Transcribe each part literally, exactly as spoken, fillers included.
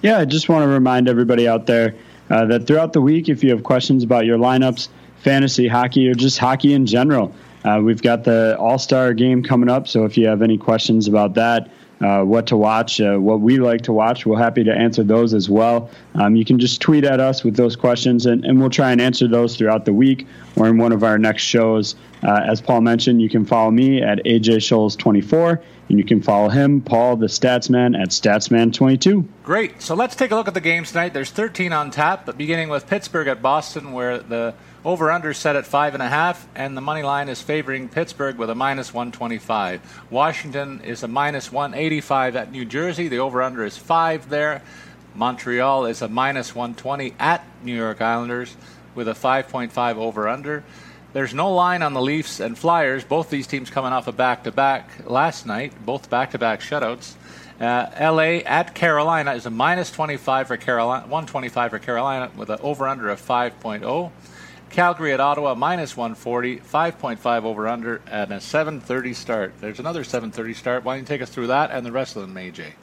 Yeah, I just want to remind everybody out there uh, that throughout the week, if you have questions about your lineups, fantasy hockey, or just hockey in general, uh, we've got the All-Star game coming up, so if you have any questions about that, Uh, what to watch, uh, what we like to watch. We're happy to answer those as well. Um, you can just tweet at us with those questions, and, and we'll try and answer those throughout the week or in one of our next shows. Uh, as Paul mentioned, you can follow me at A J Scholes twenty-four, and you can follow him, Paul the Statsman, at Statsman twenty-two. Great. So let's take a look at the games tonight. There's thirteen on tap, but beginning with Pittsburgh at Boston, where the over-under set at five and a half, and the money line is favoring Pittsburgh with a minus one twenty-five. Washington is a minus one eighty-five at New Jersey. The over-under is five there. Montreal is a minus one twenty at New York Islanders with a five point five over-under. There's no line on the Leafs and Flyers. Both these teams coming off a back-to-back last night, both back-to-back shutouts. Uh, L A at Carolina is a minus twenty-five for Carolina, one twenty-five for Carolina with an over-under of five point oh. Calgary at Ottawa, minus one forty, five point five over-under, and a seven thirty start. There's another seven thirty start. Why don't you take us through that and the rest of them, A J?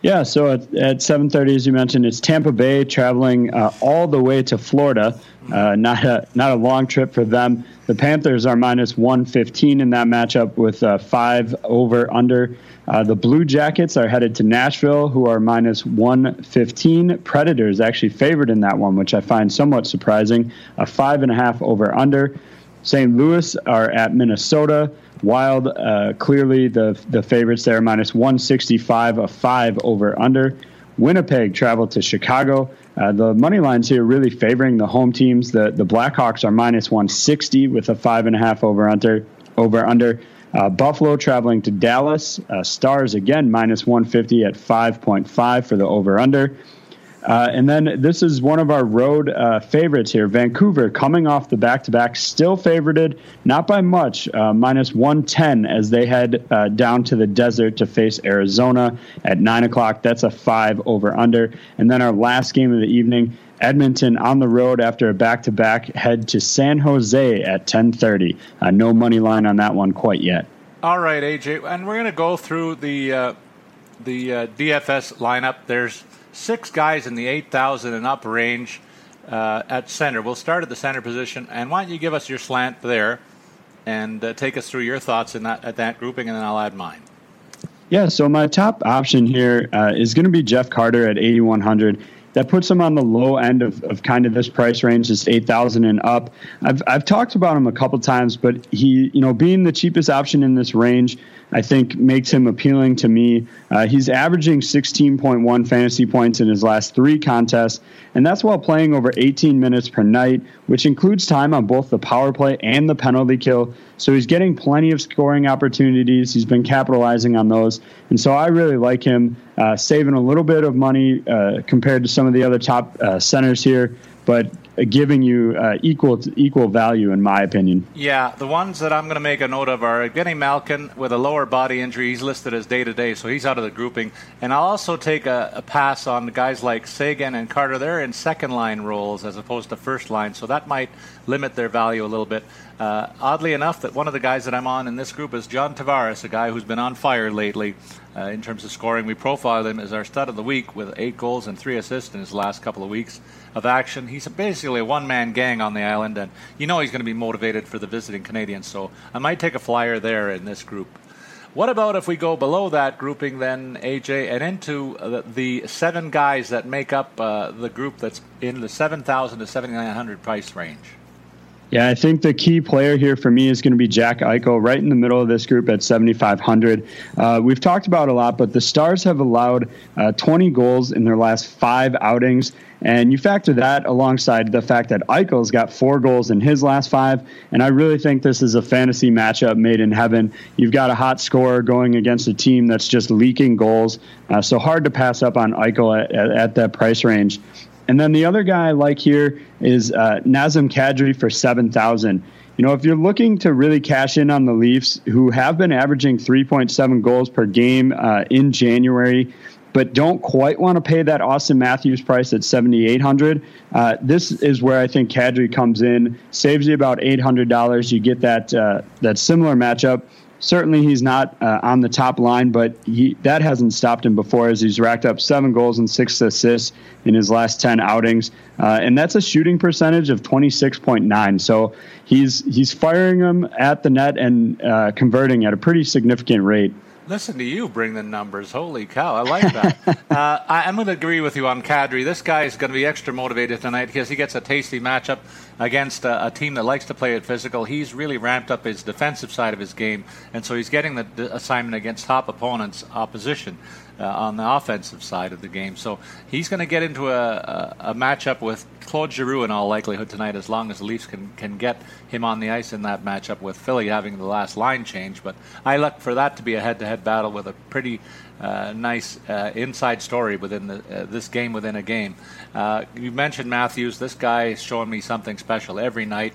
Yeah, so at, at seven thirty, as you mentioned, it's Tampa Bay traveling uh, all the way to Florida. Uh, not a not a long trip for them. The Panthers are minus one fifteen in that matchup with uh, five over-under. Uh, the Blue Jackets are headed to Nashville, who are minus one fifteen. Predators actually favored in that one, which I find somewhat surprising. A five and a half over-under. Saint Louis are at Minnesota. Wild, uh, clearly the the favorites there, minus one sixty-five, a five over under. Winnipeg traveled to Chicago. Uh, the money lines here really favoring the home teams. The the Blackhawks are minus one sixty with a five and a half over under. Over under. Uh, Buffalo traveling to Dallas. Uh, Stars again minus one fifty at five point five for the over under. Uh, and then this is one of our road uh, favorites here. Vancouver coming off the back-to-back, still favorited, not by much, uh, minus one ten as they head uh, down to the desert to face Arizona at nine o'clock. That's a five over-under. And then our last game of the evening, Edmonton on the road after a back-to-back, head to San Jose at ten thirty. Uh, no money line on that one quite yet. All right, A J, and we're going to go through the, uh, the uh, D F S lineup. There's six guys in the eight thousand and up range uh, at center. We'll start at the center position, and why don't you give us your slant there and uh, take us through your thoughts in that, at that grouping, and then I'll add mine. Yeah, so my top option here uh, is going to be Jeff Carter at eighty-one hundred. That puts him on the low end of, of kind of this price range, just eight thousand and up. I've I've talked about him a couple times, but he, you know, being the cheapest option in this range, I think makes him appealing to me. Uh, he's averaging sixteen point one fantasy points in his last three contests, and that's while playing over eighteen minutes per night, which includes time on both the power play and the penalty kill. So he's getting plenty of scoring opportunities. He's been capitalizing on those. And so I really like him, uh, saving a little bit of money uh, compared to some of the other top uh, centers here, but giving you uh, equal equal value, in my opinion. Yeah, the ones that I'm going to make a note of are Evgeny Malkin with a lower body injury. He's listed as day-to-day, so he's out of the grouping. And I'll also take a, a pass on guys like Sagan and Carter. They're in second-line roles as opposed to first-line, so that might limit their value a little bit. Uh, oddly enough, that one of the guys that I'm on in this group is John Tavares, a guy who's been on fire lately uh, in terms of scoring. We profiled him as our stud of the week with eight goals and three assists in his last couple of weeks of action. He's basically a one-man gang on the island, and you know he's going to be motivated for the visiting Canadians, so I might take a flyer there in this group. What about if we go below that grouping then, A J, and into the, the seven guys that make up uh, the group that's in the seven thousand to seventy-nine hundred price range? Yeah, I think the key player here for me is going to be Jack Eichel, right in the middle of this group at seventy-five hundred. Uh, we've talked about a lot, but the Stars have allowed uh, twenty goals in their last five outings. And you factor that alongside the fact that Eichel's got four goals in his last five. And I really think this is a fantasy matchup made in heaven. You've got a hot scorer going against a team that's just leaking goals. Uh, so hard to pass up on Eichel at, at, at that price range. And then the other guy I like here is uh, Nazem Kadri for seven thousand. You know, if you're looking to really cash in on the Leafs, who have been averaging three point seven goals per game uh, in January, but don't quite want to pay that Auston Matthews price at seventy-eight hundred, uh, this is where I think Kadri comes in, saves you about eight hundred dollars. You get that uh, that similar matchup. Certainly he's not uh, on the top line, but he, that hasn't stopped him before, as he's racked up seven goals and six assists in his last ten outings. Uh, and that's a shooting percentage of twenty-six point nine. So he's he's firing them at the net and uh, converting at a pretty significant rate. Listen to you bring the numbers. Holy cow, I like that. uh, I, I'm going to agree with you on Kadri. This guy is going to be extra motivated tonight because he gets a tasty matchup against a, a team that likes to play it physical. He's really ramped up his defensive side of his game, and so he's getting the d- assignment against top opponents' opposition uh, on the offensive side of the game. So he's going to get into a, a, a matchup with Claude Giroux in all likelihood tonight, as long as the Leafs can, can get him on the ice in that matchup, with Philly having the last line change. But I look for that to be a head-to-head battle with a pretty uh, nice uh, inside story within the, uh, this game within a game. Uh, you mentioned Matthews. This guy is showing me something special every night.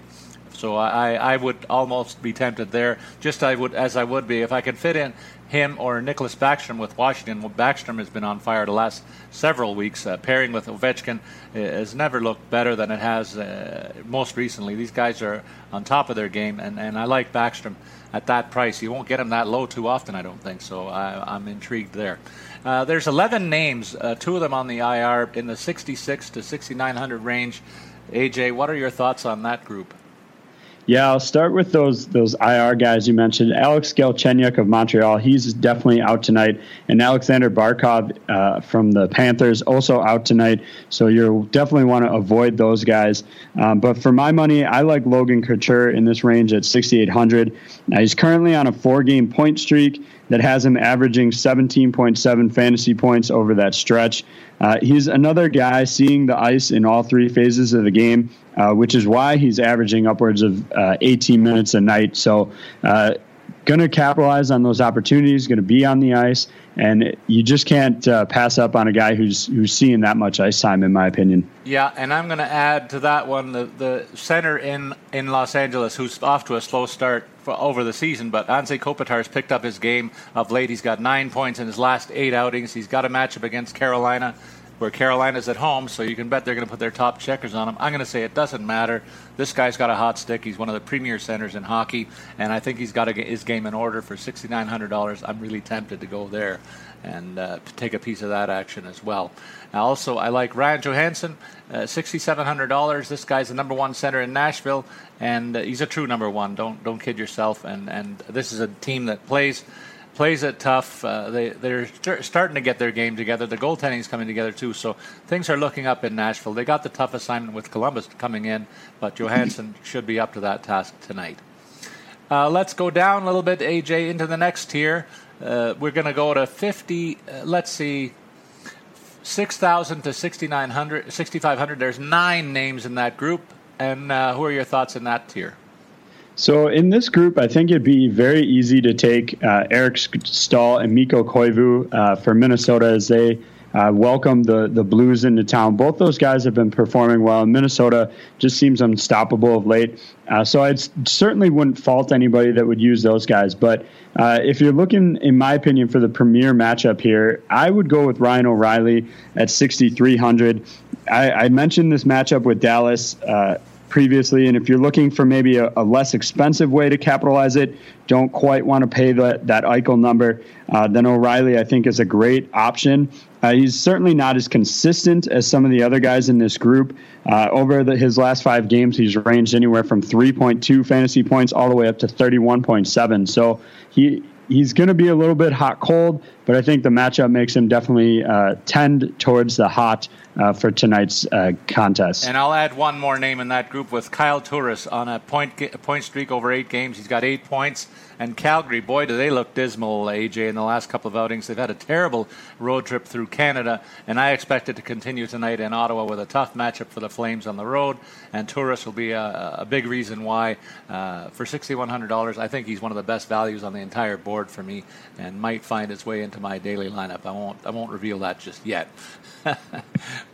So I, I would almost be tempted there, just I would as I would be if I could fit in him or Nicklas Backstrom with Washington. Well, Backstrom has been on fire the last several weeks. Uh, pairing with Ovechkin has never looked better than it has uh, most recently. These guys are on top of their game, and, and I like Backstrom at that price. You won't get him that low too often, I don't think, so I, I'm intrigued there. Uh, there's eleven names, uh, two of them on the I R, in the sixty-six to sixty-nine hundred range. A J, what are your thoughts on that group? Yeah, I'll start with those those I R guys you mentioned. Alex Galchenyuk of Montreal, he's definitely out tonight. And Alexander Barkov uh, from the Panthers, also out tonight. So you'll definitely want to avoid those guys. Um, but for my money, I like Logan Couture in this range at sixty-eight hundred. Now, he's currently on a four-game point streak that has him averaging seventeen point seven fantasy points over that stretch. Uh, he's another guy seeing the ice in all three phases of the game, uh, which is why he's averaging upwards of uh, eighteen minutes a night. So uh, going to capitalize on those opportunities, going to be on the ice, and you just can't uh, pass up on a guy who's who's seeing that much ice time, in my opinion. Yeah, and I'm going to add to that one the, the center in, in Los Angeles who's off to a slow start for over the season, but Anze Kopitar's picked up his game of late. He's got nine points in his last eight outings. He's got a matchup against Carolina, where Carolina's at home, so you can bet they're going to put their top checkers on him. I'm going to say it doesn't matter. This guy's got a hot stick. He's one of the premier centers in hockey, and I think he's got to get his game in order for six thousand nine hundred dollars. I'm really tempted to go there and uh, to take a piece of that action as well. Now, also, I like Ryan Johansson, uh, six thousand seven hundred dollars. This guy's the number one center in Nashville, and uh, he's a true number one. Don't don't kid yourself, and, and this is a team that plays... Plays it tough. Uh, they, they're st- starting to get their game together. The goaltending's coming together, too. So things are looking up in Nashville. They got the tough assignment with Columbus coming in, but Johansson should be up to that task tonight. Uh, let's go down a little bit, A J, into the next tier. Uh, we're going to go to fifty, uh, let's see, six thousand to six thousand nine hundred, six thousand five hundred. There's nine names in that group. And uh, who are your thoughts in that tier? So in this group, I think it'd be very easy to take uh, Eric Staal and Mikko Koivu uh, for Minnesota as they uh, welcome the, the Blues into town. Both those guys have been performing well, and Minnesota just seems unstoppable of late. Uh, so I certainly wouldn't fault anybody that would use those guys. But uh, if you're looking, in my opinion, for the premier matchup here, I would go with Ryan O'Reilly at six thousand three hundred. I, I mentioned this matchup with Dallas uh previously, and if you're looking for maybe a, a less expensive way to capitalize it, don't quite want to pay the, that Eichel number, uh, then O'Reilly, I think, is a great option. Uh, he's certainly not as consistent as some of the other guys in this group. Uh, over the, his last five games, he's ranged anywhere from three point two fantasy points all the way up to thirty-one point seven. So he he's going to be a little bit hot-cold, but I think the matchup makes him definitely uh, tend towards the hot Uh, for tonight's uh, contest. And I'll add one more name in that group with Kyle Turris on a point ga- point streak over eight games. He's got eight points. And Calgary, boy, do they look dismal, A J, in the last couple of outings. They've had a terrible road trip through Canada, and I expect it to continue tonight in Ottawa with a tough matchup for the Flames on the road. And Turris will be a, a big reason why. Uh, for six thousand one hundred dollars, I think he's one of the best values on the entire board for me and might find its way into my daily lineup. I won't, I won't reveal that just yet.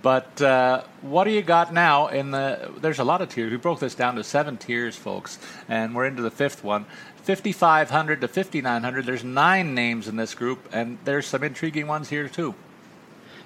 But uh, what do you got now in the – there's a lot of tiers. We broke this down to seven tiers, folks, and we're into the fifth one. fifty-five hundred to fifty-nine hundred, there's nine names in this group, and there's some intriguing ones here too.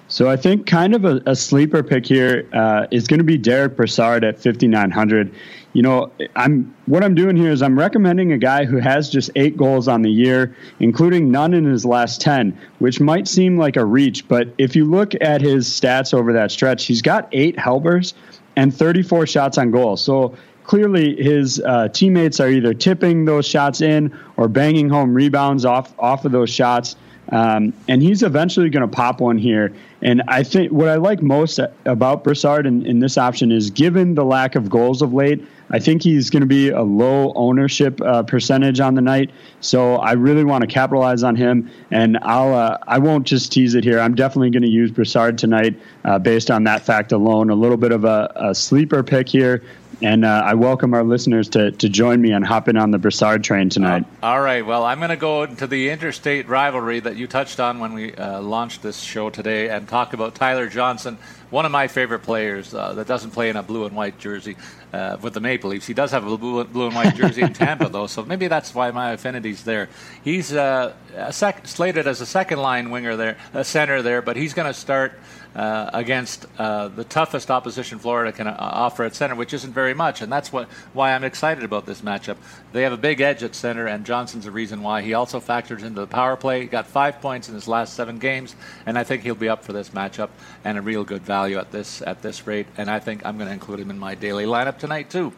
So I think kind of a, a sleeper pick here uh, is going to be Derek Broussard at fifty-nine hundred. You know, I'm what I'm doing here is I'm recommending a guy who has just eight goals on the year, including none in his last ten, which might seem like a reach. But if you look at his stats over that stretch, he's got eight helpers and thirty-four shots on goal. So clearly, his uh, teammates are either tipping those shots in or banging home rebounds off, off of those shots. Um, and he's eventually going to pop one here. And I think what I like most about Broussard in, in this option is, given the lack of goals of late, I think he's going to be a low ownership uh, percentage on the night. So I really want to capitalize on him. And I'll, uh, I won't just tease it here. I'm definitely going to use Broussard tonight uh, based on that fact alone. A little bit of a, a sleeper pick here. And uh, I welcome our listeners to, to join me on hopping on the Broussard train tonight. Uh, all right. Well, I'm going to go into the interstate rivalry that you touched on when we uh, launched this show today and talk about Tyler Johnson, one of my favorite players uh, that doesn't play in a blue and white jersey uh, with the Maple Leafs. He does have a blue, blue and white jersey in Tampa, though, so maybe that's why my affinity's there. He's uh, a sec- slated as a second-line winger there, a center there, but he's going to start Uh, against uh, the toughest opposition Florida can uh, offer at center, which isn't very much, and that's what why I'm excited about this matchup. They have a big edge at center, and Johnson's the reason why. He also factors into the power play. He got five points in his last seven games, and I think he'll be up for this matchup and a real good value at this at this rate, and I think I'm going to include him in my daily lineup tonight too.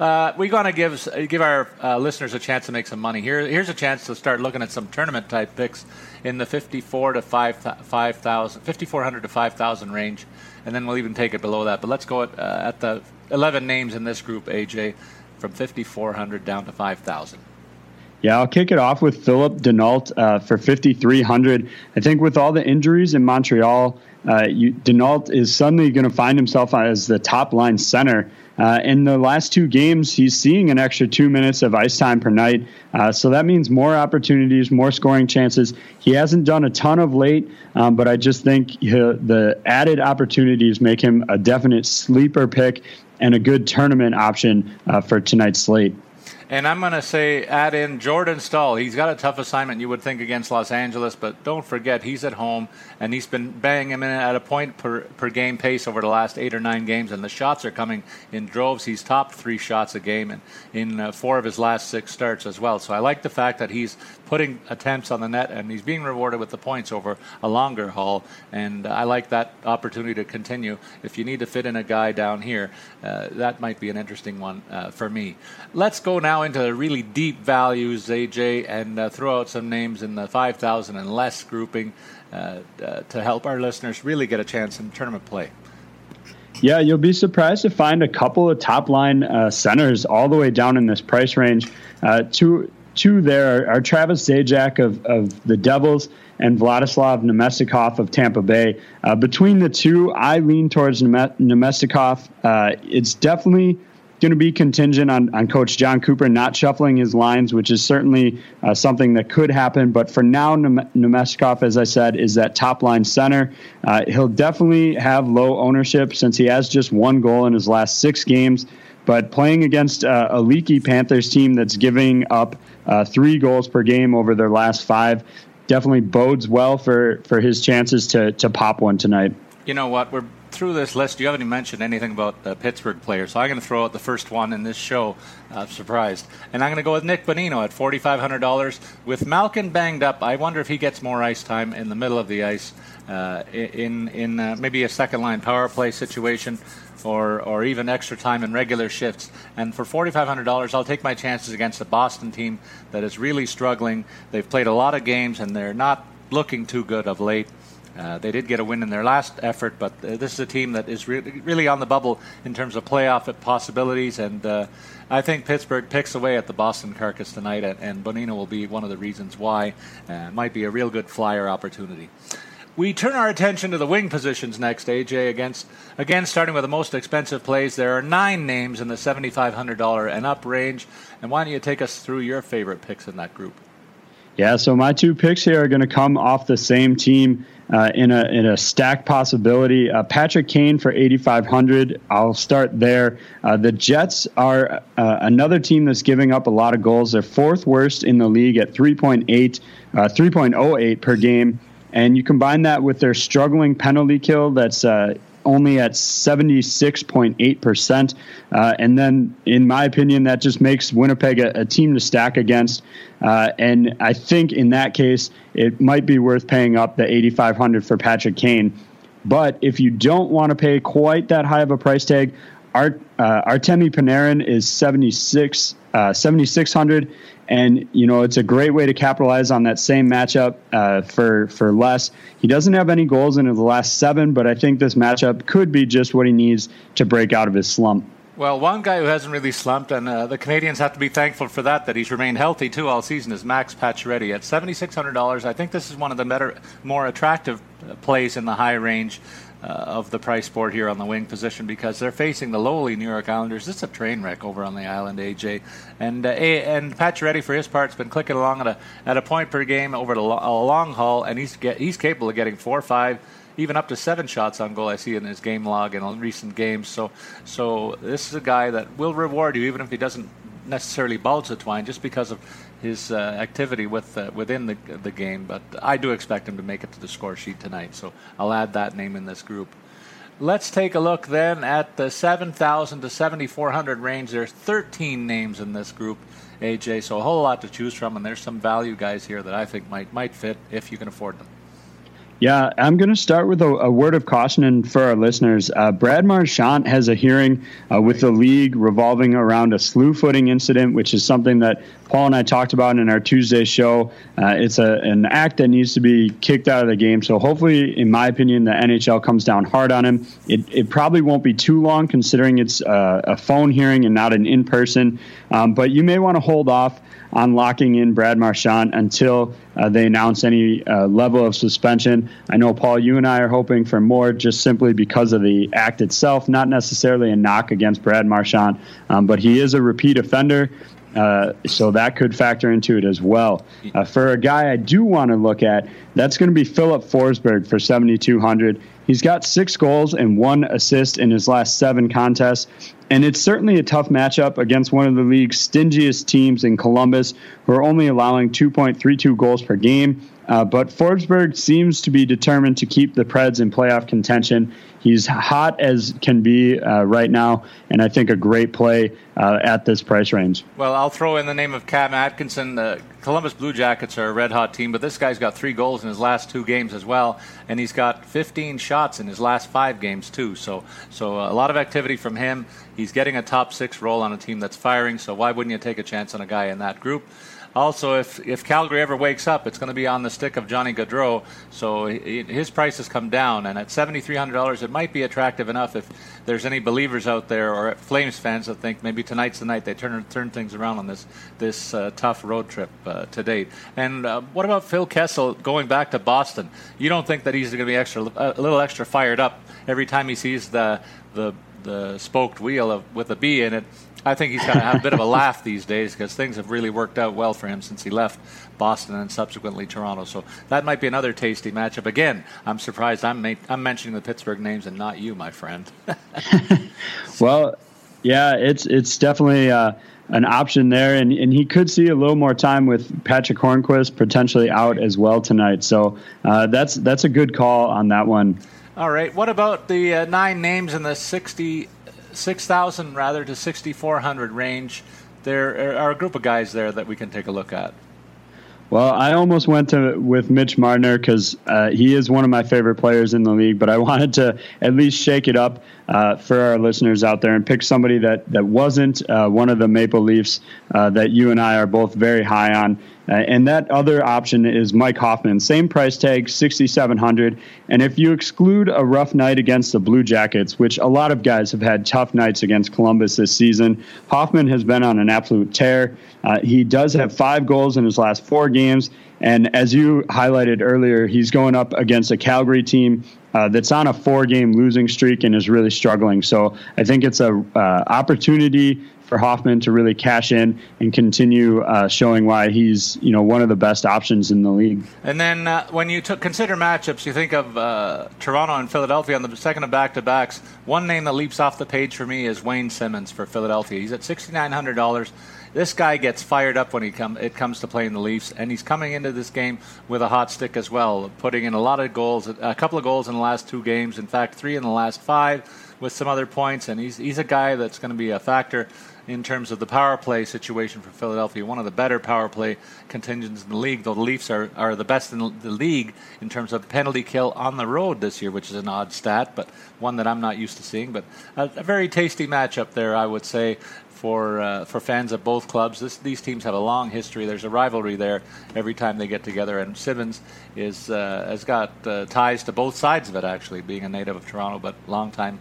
Uh, we're going to give give our uh, listeners a chance to make some money. Here, here's a chance to start looking at some tournament-type picks in the fifty-four to five thousand, fifty-four hundred to five thousand range, and then we'll even take it below that. But let's go at, uh, at the eleven names in this group, A J, from fifty-four hundred down to five thousand. Yeah, I'll kick it off with Phillip Danault uh, for fifty-three hundred. I think with all the injuries in Montreal, uh, you, Danault is suddenly going to find himself as the top-line center. Uh, in the last two games, he's seeing an extra two minutes of ice time per night. Uh, so that means more opportunities, more scoring chances. He hasn't done a ton of late, um, but I just think the added opportunities make him a definite sleeper pick and a good tournament option uh, for tonight's slate. And I'm going to say add in Jordan Staal. He's got a tough assignment, you would think, against Los Angeles, but don't forget he's at home, and he's been banging him in at a point per, per game pace over the last eight or nine games, and the shots are coming in droves. He's topped three shots a game in, in uh, four of his last six starts as well. So I like the fact that he's putting attempts on the net, and he's being rewarded with the points over a longer haul, and I like that opportunity to continue. If you need to fit in a guy down here, uh, that might be an interesting one uh, for me. Let's go now into the really deep values, A J, and uh, throw out some names in the five thousand and less grouping uh, uh, to help our listeners really get a chance in tournament play. Yeah, you'll be surprised to find a couple of top-line uh, centers all the way down in this price range. Uh, two, two there are Travis Zajac of, of the Devils and Vladislav Namestnikov of Tampa Bay. Uh, between the two, I lean towards Namestnikov. Uh, it's definitely going to be contingent on, on Coach John Cooper not shuffling his lines, which is certainly uh, something that could happen. But for now, Namestnikov, as I said, is that top-line center. Uh, he'll definitely have low ownership since he has just one goal in his last six games. But playing against uh, a leaky Panthers team that's giving up uh, three goals per game over their last five definitely bodes well for, for his chances to to pop one tonight. You know what? We're through this list. You haven't even mentioned anything about the Pittsburgh players, so I'm going to throw out the first one in this show. I'm uh, surprised. And I'm going to go with Nick Bonino at forty-five hundred dollars. With Malkin banged up, I wonder if he gets more ice time in the middle of the ice uh, in in uh, maybe a second-line power play situation or or even extra time in regular shifts. And for forty-five hundred dollars, I'll take my chances against a Boston team that is really struggling. They've played a lot of games, and they're not looking too good of late. Uh, they did get a win in their last effort, but uh, this is a team that is re- really on the bubble in terms of playoff possibilities, and uh, I think Pittsburgh picks away at the Boston carcass tonight, and, and Bonino will be one of the reasons why. Uh, might be a real good flyer opportunity. We turn our attention to the wing positions next, A J, against, again, starting with the most expensive plays. There are nine names in the seventy-five hundred dollars and up range, and why don't you take us through your favorite picks in that group? Yeah, so my two picks here are going to come off the same team uh, in a in a stack possibility. Uh, Patrick Kane for eighty-five hundred dollars. I'll start there. Uh, the Jets are uh, another team that's giving up a lot of goals. They're fourth worst in the league at three point eight, three point oh eight per game. And you combine that with their struggling penalty kill that's uh, only at seventy-six point eight percent. Uh, and then, in my opinion, that just makes Winnipeg a, a team to stack against. Uh, and I think in that case, it might be worth paying up the eighty-five hundred dollars for Patrick Kane. But if you don't want to pay quite that high of a price tag, Art, uh, Artemi Panarin is seventy-six hundred dollars. And, you know, it's a great way to capitalize on that same matchup uh, for for less. He doesn't have any goals in the last seven, but I think this matchup could be just what he needs to break out of his slump. Well, one guy who hasn't really slumped, and uh, the Canadians have to be thankful for that, that he's remained healthy, too, all season, is Max Pacioretty. At seventy-six hundred dollars, I think this is one of the better, more attractive plays in the high range Uh, of the price board here on the wing position, because they're facing the lowly New York Islanders. It's a train wreck over on the island, A J. And uh, a- and Pacioretty, for his part, has been clicking along at a at a point per game over the lo- a long haul, and he's get- he's capable of getting four or five, even up to seven shots on goal I see in his game log in recent games. So so this is a guy that will reward you, even if he doesn't necessarily bulge the twine, just because of his uh, activity with uh, within the the game, but I do expect him to make it to the score sheet tonight, so I'll add that name in this group. Let's take a look then at the seven thousand to seventy-four hundred range. There's thirteen names in this group, A J, so a whole lot to choose from, and there's some value guys here that I think might might fit if you can afford them. Yeah, I'm going to start with a, a word of caution and for our listeners. Uh, Brad Marchand has a hearing uh, with the league revolving around a slew footing incident, which is something that Paul and I talked about in our Tuesday show. Uh, it's a, an act that needs to be kicked out of the game. So hopefully, in my opinion, the N H L comes down hard on him. It, it probably won't be too long considering it's uh, a phone hearing and not an in-person. Um, but you may want to hold off on locking in Brad Marchand until uh, they announce any uh, level of suspension. I know, Paul, you and I are hoping for more just simply because of the act itself, not necessarily a knock against Brad Marchand, um, but he is a repeat offender, uh, so that could factor into it as well. Uh, for a guy I do want to look at, that's going to be Philip Forsberg for seventy-two hundred. He's got six goals and one assist in his last seven contests, and it's certainly a tough matchup against one of the league's stingiest teams in Columbus, who are only allowing two point three two goals per game. Uh, but Forsberg seems to be determined to keep the Preds in playoff contention. He's hot as can be uh, right now, and I think a great play uh, at this price range. Well, I'll throw in the name of Cam Atkinson. The Columbus Blue Jackets are a red-hot team, but this guy's got three goals in his last two games as well, and he's got fifteen shots in his last five games too. So, so a lot of activity from him. He's getting a top-six role on a team that's firing, so why wouldn't you take a chance on a guy in that group? Also, if, if Calgary ever wakes up, it's going to be on the stick of Johnny Gaudreau, so he, his price has come down. And at seventy-three hundred dollars, it might be attractive enough if there's any believers out there or Flames fans that think maybe tonight's the night they turn turn things around on this this uh, tough road trip uh, to date. And uh, what about Phil Kessel going back to Boston? You don't think that he's going to be extra a little extra fired up every time he sees the the, the spoked wheel of, with a B in it? I think he's got to have a bit of a laugh these days because things have really worked out well for him since he left Boston and subsequently Toronto. So that might be another tasty matchup. Again, I'm surprised I'm ma- I'm mentioning the Pittsburgh names and not you, my friend. Well, yeah, it's it's definitely uh, an option there, and, and he could see a little more time with Patrick Hornquist potentially out as well tonight. So uh, that's that's a good call on that one. All right. What about the uh, nine names in the sixty? six thousand rather to sixty-four hundred range? There are a group of guys there that we can take a look at. Well, I almost went to with Mitch Marner because uh, he is one of my favorite players in the league, but I wanted to at least shake it up uh, for our listeners out there and pick somebody that, that wasn't uh, one of the Maple Leafs uh, that you and I are both very high on. Uh, and that other option is Mike Hoffman, same price tag, sixty-seven hundred. And if you exclude a rough night against the Blue Jackets, which a lot of guys have had tough nights against Columbus this season, Hoffman has been on an absolute tear. Uh, he does have five goals in his last four games. And as you highlighted earlier, he's going up against a Calgary team uh, that's on a four-game losing streak and is really struggling. So I think it's a uh, opportunity for Hoffman to really cash in and continue uh, showing why he's, you know, one of the best options in the league. And then uh, when you t- consider matchups, you think of uh, Toronto and Philadelphia on the second of back-to-backs. One name that leaps off the page for me is Wayne Simmonds for Philadelphia. He's at sixty-nine hundred dollars. This guy gets fired up when he come, it comes to playing the Leafs, and he's coming into this game with a hot stick as well, putting in a lot of goals, a couple of goals in the last two games. In fact, three in the last five with some other points, and he's, he's a guy that's going to be a factor in terms of the power play situation for Philadelphia, one of the better power play contingents in the league, though the Leafs are, are the best in the league in terms of penalty kill on the road this year, which is an odd stat, but one that I'm not used to seeing. But a, a very tasty matchup there, I would say, for uh, for fans of both clubs. This, these teams have a long history. There's a rivalry there every time they get together, and Simmonds is uh, has got uh, ties to both sides of it, actually, being a native of Toronto, but long-time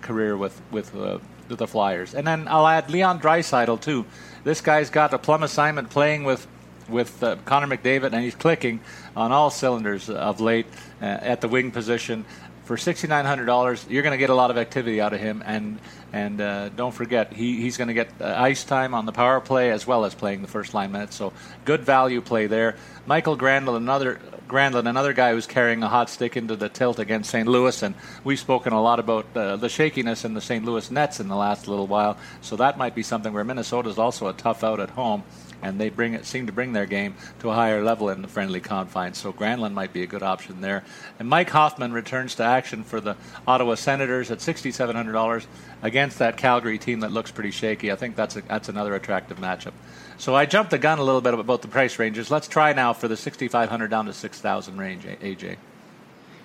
career with, with uh, the Flyers. And then I'll add Leon Draisaitl too. This guy's got a plum assignment playing with with uh, Connor McDavid, and he's clicking on all cylinders of late uh, at the wing position. For sixty-nine hundred dollars, you're going to get a lot of activity out of him, and and uh, don't forget he, he's going to get uh, ice time on the power play as well as playing the first line minutes. So good value play there. Mikael Granlund, another Granlund, another guy who's carrying a hot stick into the tilt against Saint Louis, and we've spoken a lot about uh, the shakiness in the Saint Louis Nets in the last little while, so that might be something where Minnesota's also a tough out at home, and they bring it, seem to bring their game to a higher level in the friendly confines, so Granlund might be a good option there. And Mike Hoffman returns to action for the Ottawa Senators at sixty-seven hundred dollars against that Calgary team that looks pretty shaky. I think that's a, that's another attractive matchup. So I jumped the gun a little bit about the price ranges. Let's try now for the sixty-five hundred down to six thousand range, A J.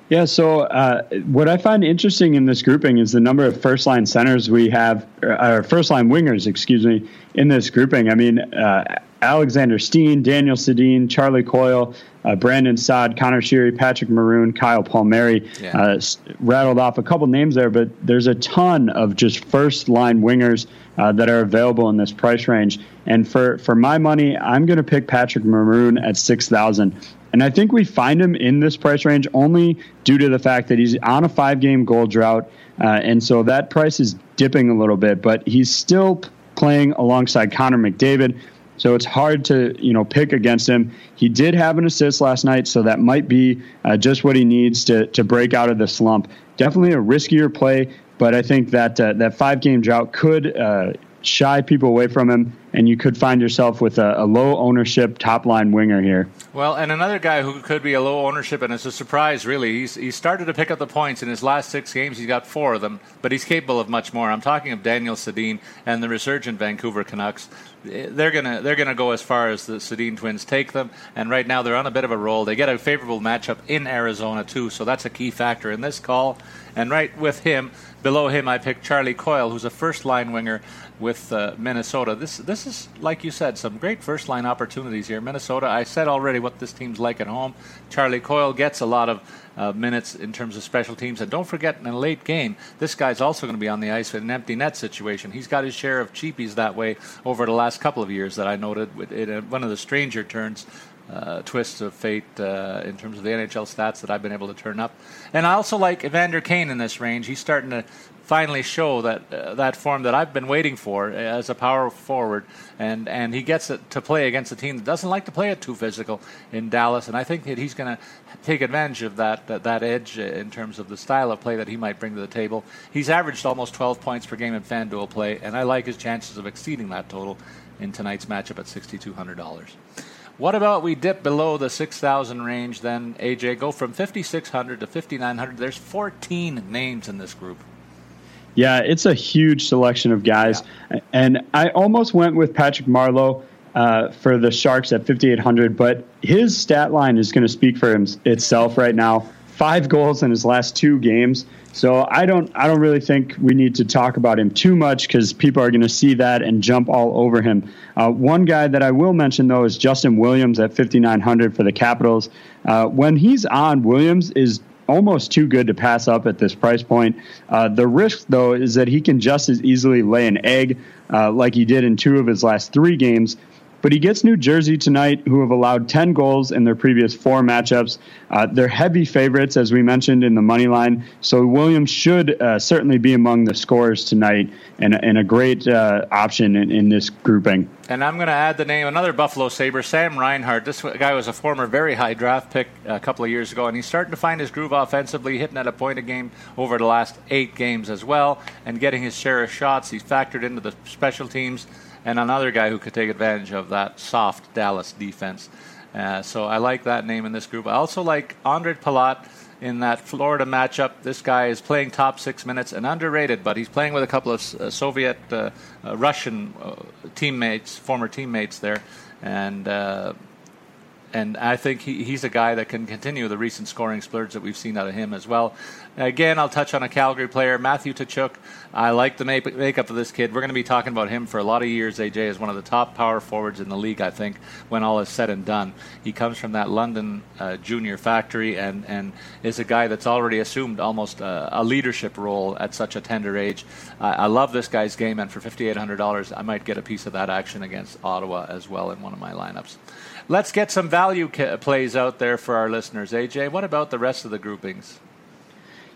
Yeah, so uh, what I find interesting in this grouping is the number of first-line centers we have, or first-line wingers, excuse me, in this grouping. I mean, uh, Alexander Steen, Daniel Sedin, Charlie Coyle, uh, Brandon Saad, Connor Sheary, Patrick Maroon, Kyle Palmieri. Yeah. Uh, rattled off a couple names there, but there's a ton of just first-line wingers uh, that are available in this price range. And for, for my money, I'm going to pick Patrick Maroon at six thousand dollars. And I think we find him in this price range only due to the fact that he's on a five-game goal drought, uh, and so that price is dipping a little bit. But he's still playing alongside Connor McDavid, so it's hard to you know pick against him. He did have an assist last night, so that might be uh, just what he needs to to break out of the slump. Definitely a riskier play, but I think that uh, that five-game drought could uh, shy people away from him, and you could find yourself with a, a low ownership top line winger here. Well, and another guy who could be a low ownership, and it's a surprise really, he's, he started to pick up the points in his last six games. He's got four of them, but he's capable of much more. I'm talking of Daniel Sedin and the resurgent Vancouver Canucks. They're gonna they're gonna go as far as the Sedin Twins take them, and right now they're on a bit of a roll. They get a favorable matchup in Arizona too, so that's a key factor in this call. And right with him, below him, I picked Charlie Coyle, who's a first line winger with uh, Minnesota. This this is, like you said, some great first line opportunities here. Minnesota, I said already what this team's like at home. Charlie Coyle gets a lot of uh, minutes in terms of special teams, and don't forget, in a late game, this guy's also going to be on the ice in an empty net situation. He's got his share of cheapies that way over the last couple of years that I noted with it, uh, one of the stranger turns. Uh, twists of fate uh, in terms of the N H L stats that I've been able to turn up. And I also like Evander Kane in this range. He's starting to finally show that uh, that form that I've been waiting for as a power forward, and, and he gets it to play against a team that doesn't like to play it too physical in Dallas, and I think that he's going to take advantage of that, that that edge in terms of the style of play that he might bring to the table. He's averaged almost twelve points per game in FanDuel play, and I like his chances of exceeding that total in tonight's matchup at six thousand two hundred dollars. What about we dip below the six thousand range then, A J? Go from fifty-six hundred to fifty-nine hundred. There's fourteen names in this group. Yeah, it's a huge selection of guys. Yeah. And I almost went with Patrick Marleau uh, for the Sharks at fifty-eight hundred, but his stat line is going to speak for him, itself right now. Five goals in his last two games. So I don't I don't really think we need to talk about him too much because people are going to see that and jump all over him. Uh, one guy that I will mention, though, is Justin Williams at fifty-nine hundred for the Capitals. Uh, when he's on, Williams is almost too good to pass up at this price point. Uh, the risk, though, is that he can just as easily lay an egg uh, like he did in two of his last three games. But he gets New Jersey tonight, who have allowed ten goals in their previous four matchups. Uh, they're heavy favorites, as we mentioned, in the money line. So Williams should uh, certainly be among the scorers tonight and, and a great uh, option in, in this grouping. And I'm going to add the name, another Buffalo Sabre, Sam Reinhart. This guy was a former very high draft pick a couple of years ago, and he's starting to find his groove offensively, hitting at a point a game over the last eight games as well, and getting his share of shots. He's factored into the special teams. And another guy who could take advantage of that soft Dallas defense. Uh, so I like that name in this group. I also like Andre Palat in that Florida matchup. This guy is playing top six minutes and underrated, but he's playing with a couple of uh, Soviet, uh, uh, Russian uh, teammates, former teammates there. And uh, and I think he, he's a guy that can continue the recent scoring splurge that we've seen out of him as well. Again, I'll touch on a Calgary player, Matthew Tkachuk. I like the make- makeup of this kid. We're going to be talking about him for a lot of years, A J, as one of the top power forwards in the league, I think, when all is said and done. He comes from that London uh, junior factory and, and is a guy that's already assumed almost uh, a leadership role at such a tender age. Uh, I love this guy's game, and for fifty-eight hundred dollars, I might get a piece of that action against Ottawa as well in one of my lineups. Let's get some value ca- plays out there for our listeners. A J, what about the rest of the groupings?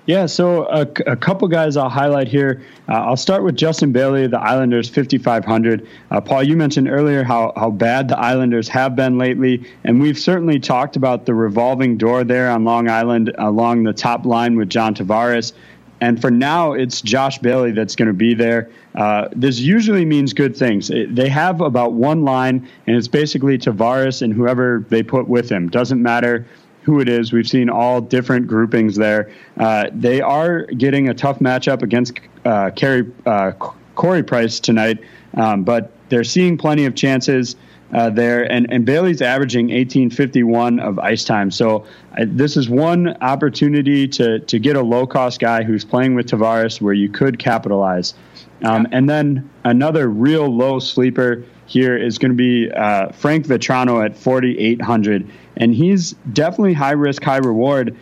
Yeah, so a, a couple guys I'll highlight here. Uh, I'll start with Justin Bailey, the Islanders, fifty-five hundred. Uh, Paul, you mentioned earlier how, how bad the Islanders have been lately, and we've certainly talked about the revolving door there on Long Island along the top line with John Tavares. And for now, it's Josh Bailey that's going to be there. Uh, this usually means good things. It, they have about one line, and it's basically Tavares and whoever they put with him. Doesn't matter who it is. We've seen all different groupings there. Uh, they are getting a tough matchup against uh, Carey, uh, Corey Price tonight, um, but They're seeing plenty of chances uh, there, and, and Bailey's averaging eighteen fifty-one of ice time. So uh, this is one opportunity to to get a low-cost guy who's playing with Tavares where you could capitalize. Um, and then another real low sleeper here is going to be uh, Frank Vatrano at forty-eight hundred, and he's definitely high risk, high reward,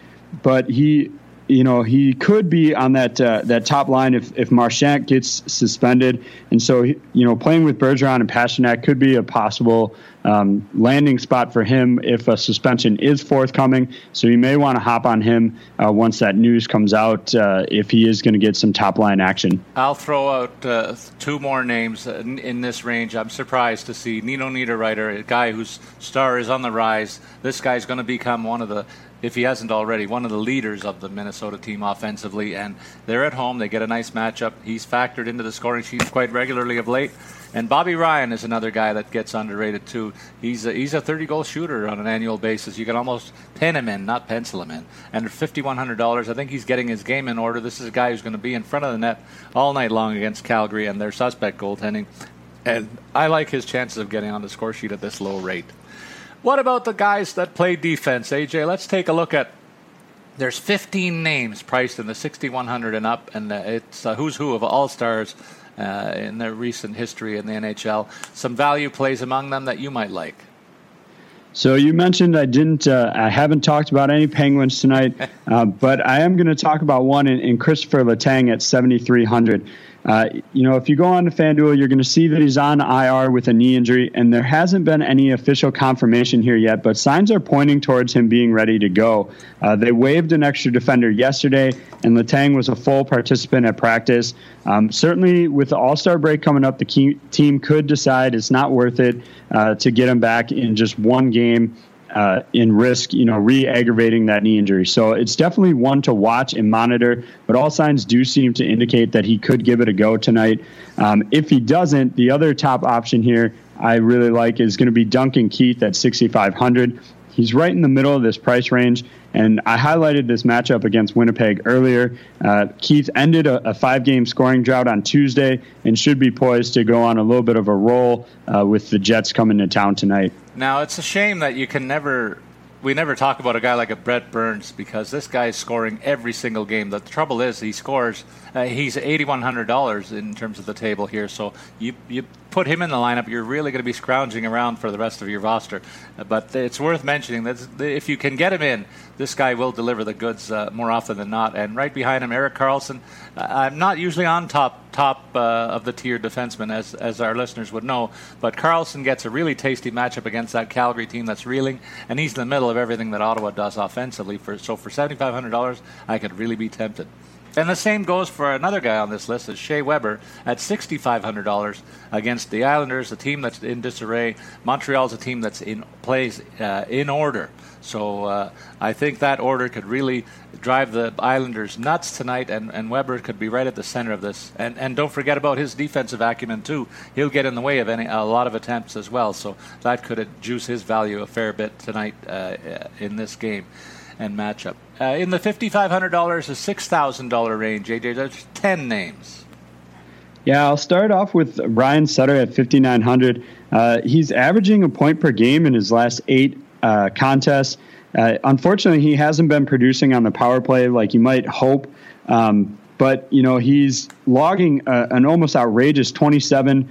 but he, you know, he could be on that uh, that top line if if Marchand gets suspended, and so you know playing with Bergeron and Pasternak could be a possible um, landing spot for him if a suspension is forthcoming. So you may want to hop on him uh, once that news comes out uh, if he is going to get some top line action. I'll throw out uh, two more names in, in this range. I'm surprised to see Nino Niederreiter, a guy whose star is on the rise. This guy's going to become one of the, if he hasn't already, one of the leaders of the Minnesota team offensively, and they're at home. They get a nice matchup. He's factored into the scoring sheets quite regularly of late. And Bobby Ryan is another guy that gets underrated too. He's a, he's a thirty-goal shooter on an annual basis. You can almost pin him in, not pencil him in. And for fifty-one hundred dollars, I think he's getting his game in order. This is a guy who's going to be in front of the net all night long against Calgary and their suspect goaltending. And I like his chances of getting on the score sheet at this low rate. What about the guys that play defense, A J? Let's take a look at, there's fifteen names priced in the sixty-one hundred and up, and it's a who's who of all-stars uh, in their recent history in the N H L. Some value plays among them that you might like. So you mentioned I didn't, uh, I haven't talked about any Penguins tonight, uh, but I am going to talk about one in, in Christopher Letang at seventy-three hundred. Uh, you know, if you go on to FanDuel, you're going to see that he's on I R with a knee injury, and there hasn't been any official confirmation here yet, but signs are pointing towards him being ready to go. Uh, they waived an extra defender yesterday, and Letang was a full participant at practice. Um, certainly, with the All-Star break coming up, the key team could decide it's not worth it uh, to get him back in just one game uh, in risk, you know, re-aggravating that knee injury. So it's definitely one to watch and monitor, but all signs do seem to indicate that he could give it a go tonight. Um, if he doesn't, the other top option here I really like is going to be Duncan Keith at sixty-five hundred. He's right in the middle of this price range, and I highlighted this matchup against Winnipeg earlier. Uh, Keith ended a, a five-game scoring drought on Tuesday and should be poised to go on a little bit of a roll uh, with the Jets coming to town tonight. Now, it's a shame that you can never – we never talk about a guy like a Brett Burns because this guy is scoring every single game. The trouble is he scores uh, – he's eighty-one hundred dollars in terms of the table here, so you you – put him in the lineup, you're really going to be scrounging around for the rest of your roster. But it's worth mentioning that if you can get him in, this guy will deliver the goods uh, more often than not. And right behind him, Erik Karlsson. I'm not usually on top top uh, of the tier defenseman, as as our listeners would know, but Karlsson gets a really tasty matchup against that Calgary team that's reeling, and he's in the middle of everything that Ottawa does offensively. For so for seventy-five hundred dollars, I could really be tempted. And the same goes for another guy on this list, is Shea Weber at sixty-five hundred dollars against the Islanders, a team that's in disarray. Montreal's a team that's in plays uh, in order. So uh, I think that order could really drive the Islanders nuts tonight, and, and Weber could be right at the center of this. And and don't forget about his defensive acumen, too. He'll get in the way of any a lot of attempts as well, so that could juice his value a fair bit tonight uh, in this game and matchup. Uh, in the fifty-five hundred dollars to six thousand dollars range, A J, there's ten names. Yeah, I'll start off with Ryan Sutter at fifty-nine hundred dollars. Uh, he's averaging a point per game in his last eight uh, contests. Uh, unfortunately, he hasn't been producing on the power play like you might hope. Um, but, you know, he's logging uh, an almost outrageous twenty-seven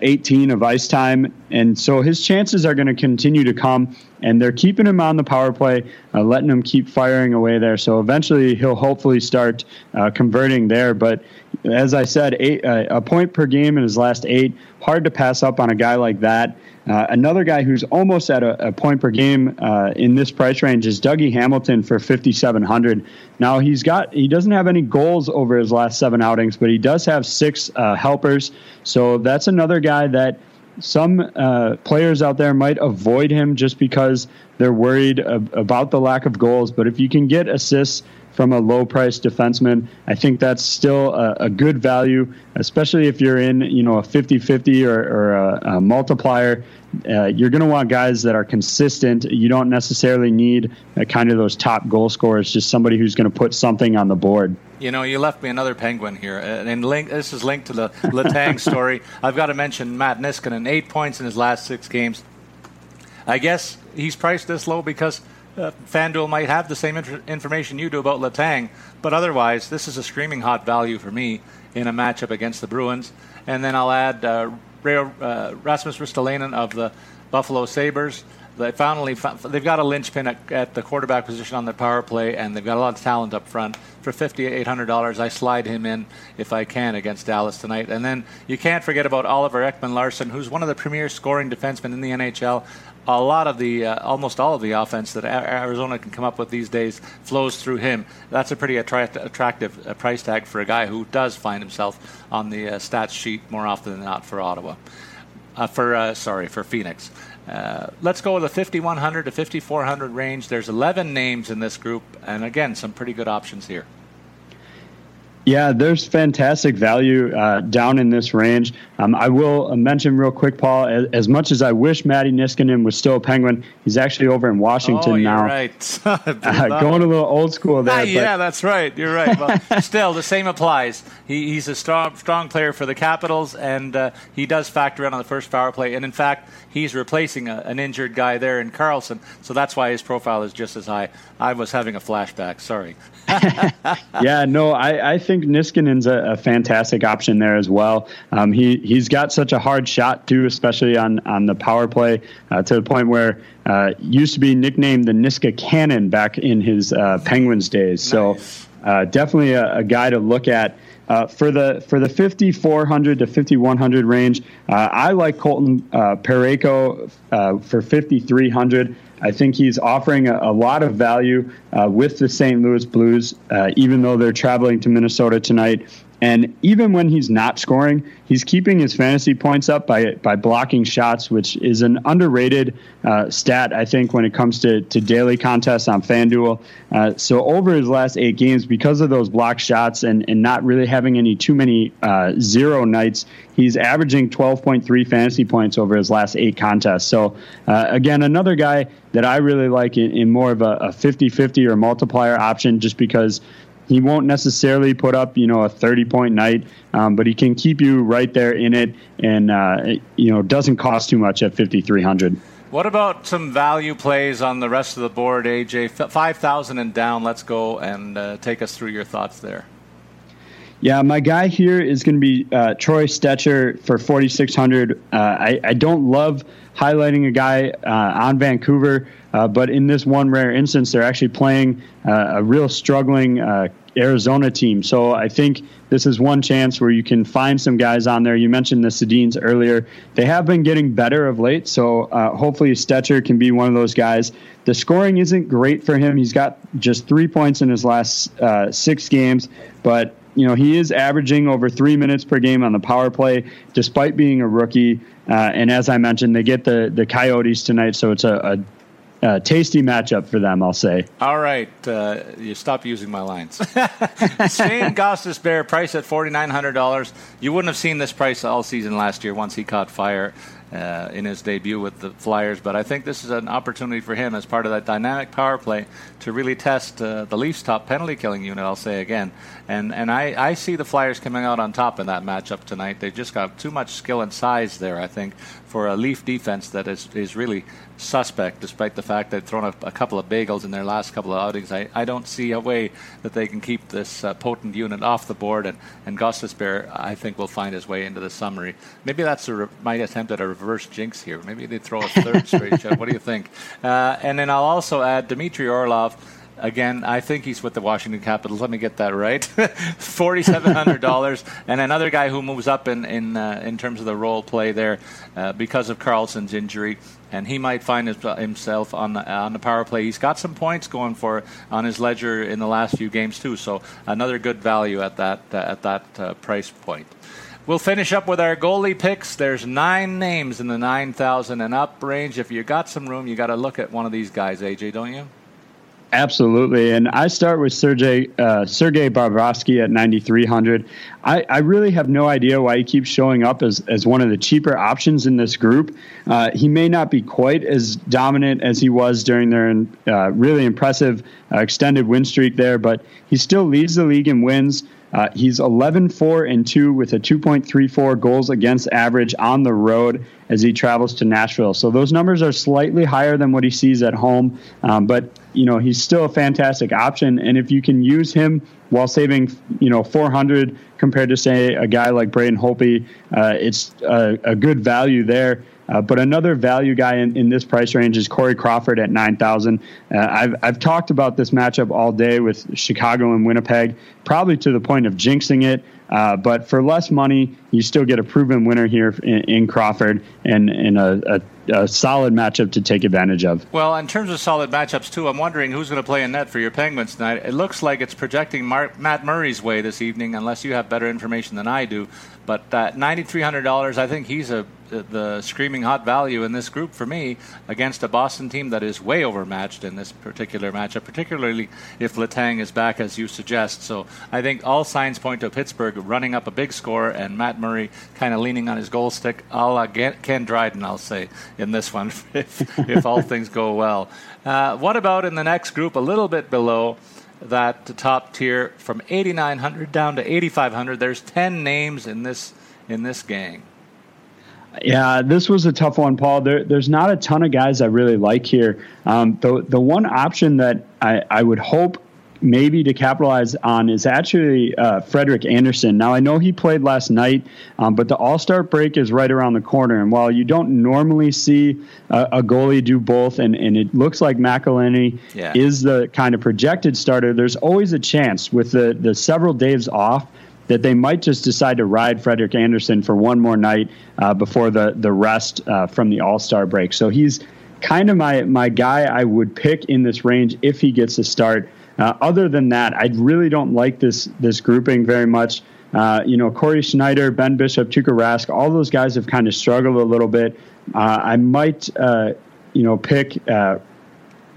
eighteen of ice time. And so his chances are going to continue to come. And they're keeping him on the power play, uh, letting him keep firing away there. So eventually he'll hopefully start uh, converting there. But as I said, eight, uh, a point per game in his last eight, hard to pass up on a guy like that. Uh, another guy who's almost at a, a point per game uh, in this price range is Dougie Hamilton for fifty-seven hundred dollars. Now he's got he doesn't have any goals over his last seven outings, but he does have six uh, helpers. So that's another guy that some uh, players out there might avoid him just because they're worried ab- about the lack of goals. But if you can get assists from a low-priced defenseman. I think that's still a, a good value, especially if you're in, you know, a fifty-fifty or, or a, a multiplier. Uh, you're going to want guys that are consistent. You don't necessarily need uh, kind of those top goal scorers, just somebody who's going to put something on the board. You know, you left me another Penguin here. And, and link, this is linked to the Letang story. I've got to mention Matt Niskanen, eight points in his last six games. I guess he's priced this low because Uh, FanDuel might have the same inter- information you do about Letang, but otherwise, this is a screaming hot value for me in a matchup against the Bruins. And then I'll add uh, Ray, uh, Rasmus Ristolainen of the Buffalo Sabres. They finally found, they've got a linchpin at, at the quarterback position on their power play, and they've got a lot of talent up front. For five thousand eight hundred dollars, I slide him in if I can against Dallas tonight. And then you can't forget about Oliver Ekman-Larsson, who's one of the premier scoring defensemen in the N H L. A lot of the, uh, almost all of the offense that Arizona can come up with these days flows through him. That's a pretty attract- attractive uh, price tag for a guy who does find himself on the uh, stats sheet more often than not for Ottawa. Uh, for uh, sorry, for Phoenix. Uh, let's go with the fifty-one hundred to fifty-four hundred range. There's eleven names in this group, and again, some pretty good options here. Yeah, there's fantastic value uh, down in this range. Um, I will mention real quick, Paul, as, as much as I wish Matti Niskanen was still a Penguin, he's actually over in Washington oh, you're now. Right. uh, going a little old school there. Ah, yeah, that's right. You're right. Well, still, the same applies. He, he's a strong, strong player for the Capitals, and uh, he does factor in on the first power play. And, in fact, he's replacing a, an injured guy there in Karlsson, so that's why his profile is just as high. I was having a flashback. Sorry. yeah, no, I, I think I think Niskanen's a, a fantastic option there as well. Um, he, he's got such a hard shot, too, especially on, on the power play, uh, to the point where uh used to be nicknamed the Niska Cannon back in his uh, Penguins days. So nice. uh, definitely a, a guy to look at. Uh, for the for the fifty-four hundred to fifty-one hundred range, uh, I like Colton uh, Parayko uh, for fifty-three hundred. I think he's offering a, a lot of value uh, with the Saint Louis Blues, uh, even though they're traveling to Minnesota tonight. And even when he's not scoring, he's keeping his fantasy points up by by blocking shots, which is an underrated uh, stat, I think, when it comes to, to daily contests on FanDuel. Uh, so over his last eight games, because of those blocked shots and, and not really having any too many uh, zero nights, he's averaging twelve point three fantasy points over his last eight contests. So, uh, again, another guy that I really like in, in more of a, a fifty-fifty or multiplier option, just because he won't necessarily put up, you know, a thirty-point night, um, but he can keep you right there in it, and uh, it, you know, doesn't cost too much at fifty-three hundred. What about some value plays on the rest of the board, A J? five thousand and down. Let's go and uh, take us through your thoughts there. Yeah, my guy here is going to be uh, Troy Stetcher for forty-six hundred. Uh, I, I don't love highlighting a guy uh, on Vancouver, uh, but in this one rare instance, they're actually playing uh, a real struggling uh, Arizona team. So I think this is one chance where you can find some guys on there. You mentioned the Sedins earlier. They have been getting better of late, so uh, hopefully Stetcher can be one of those guys. The scoring isn't great for him. He's got just three points in his last uh, six games, but you know, he is averaging over three minutes per game on the power play, despite being a rookie. Uh, and as I mentioned, they get the, the Coyotes tonight, so it's a, a, a tasty matchup for them, I'll say. All right. Uh, you stop using my lines. Shane Gostisbehere, priced at forty-nine hundred dollars. You wouldn't have seen this price all season last year once he caught fire uh, in his debut with the Flyers. But I think this is an opportunity for him as part of that dynamic power play to really test uh, the Leafs' top penalty-killing unit, I'll say again. And and I, I see the Flyers coming out on top in that matchup tonight. They've just got too much skill and size there, I think, for a Leaf defense that is, is really suspect, despite the fact they've thrown a, a couple of bagels in their last couple of outings. I, I don't see a way that they can keep this uh, potent unit off the board, and, and Gostisbehere, I think, will find his way into the summary. Maybe that's a re- my attempt at a reverse jinx here. Maybe they throw a third straight shot. What do you think? Uh, and then I'll also add Dmitry Orlov. Again, I think he's with the Washington Capitals. Let me get that right. forty-seven hundred dollars. And another guy who moves up in in, uh, in terms of the role play there uh, because of Karlsson's injury. And he might find his, himself on the, on the power play. He's got some points going for on his ledger in the last few games, too. So another good value at that, uh, at that uh, price point. We'll finish up with our goalie picks. There's nine names in the nine thousand and up range. If you got some room, you got to look at one of these guys, A J, don't you? Absolutely. And I start with Sergei, uh, Sergei Bobrovsky at ninety-three hundred. I, I really have no idea why he keeps showing up as, as one of the cheaper options in this group. Uh, he may not be quite as dominant as he was during their uh, really impressive uh, extended win streak there, but he still leads the league in wins. Uh, he's eleven four and two with a two point three four goals against average on the road as he travels to Nashville. So those numbers are slightly higher than what he sees at home, um, but you know he's still a fantastic option. And if you can use him while saving, you know, four hundred compared to say a guy like Braden Holtby, uh, it's a, a good value there. Uh, but another value guy in, in this price range is Corey Crawford at nine thousand. Uh, I've I've talked about this matchup all day with Chicago and Winnipeg, probably to the point of jinxing it. Uh, but for less money, you still get a proven winner here in, in Crawford and in a, a, a solid matchup to take advantage of. Well, in terms of solid matchups, too, I'm wondering who's going to play in net for your Penguins tonight. It looks like it's projecting Mark, Matt Murray's way this evening, unless you have better information than I do. But uh, nine thousand three hundred dollars, I think he's a the screaming hot value in this group for me against a Boston team that is way overmatched in this particular matchup, particularly if Letang is back, as you suggest. So I think all signs point to Pittsburgh running up a big score and Matt Murray kind of leaning on his goal stick a la Ken Dryden, I'll say, in this one, if, if all things go well. Uh, what about in the next group a little bit below that top tier from eighty-nine hundred down to eighty-five hundred? There's ten names in this in this gang. Yeah, this was a tough one, Paul. There, there's not a ton of guys I really like here. Um, the the one option that I, I would hope maybe to capitalize on is actually uh, Frederik Andersen. Now, I know he played last night, um, but the all-star break is right around the corner. And while you don't normally see a, a goalie do both, and, and it looks like McElhinney yeah. is the kind of projected starter, there's always a chance with the, the several days off that they might just decide to ride Frederik Andersen for one more night uh, before the the rest uh, from the All-Star break. So he's kind of my my guy I would pick in this range if he gets a start. Uh, other than that, I really don't like this this grouping very much. Uh, you know, Corey Schneider, Ben Bishop, Tuukka Rask, all those guys have kind of struggled a little bit. Uh, I might, uh, you know, pick... Uh,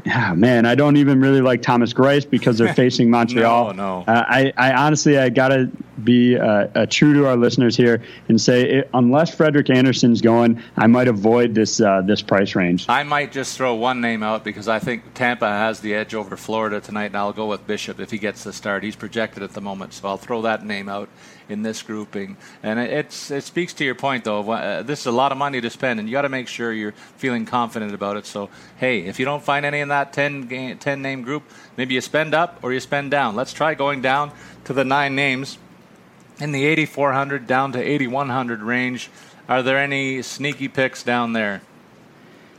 Oh, man, I don't even really like Thomas Greiss because they're facing Montreal. no, no. Uh, I, I honestly, I got to be uh, uh, true to our listeners here and say, it, unless Frederik Andersen's going, I might avoid this uh, this price range. I might just throw one name out because I think Tampa has the edge over Florida tonight, and I'll go with Bishop if he gets the start. He's projected at the moment, so I'll throw that name out in this grouping. And it's it speaks to your point, though. Uh, this is a lot of money to spend, and you got to make sure you're feeling confident about it. So, hey, if you don't find any in that ten, ten name group, maybe you spend up or you spend down. Let's try going down to the nine names in the eighty-four hundred down to eighty-one hundred range. Are there any sneaky picks down there?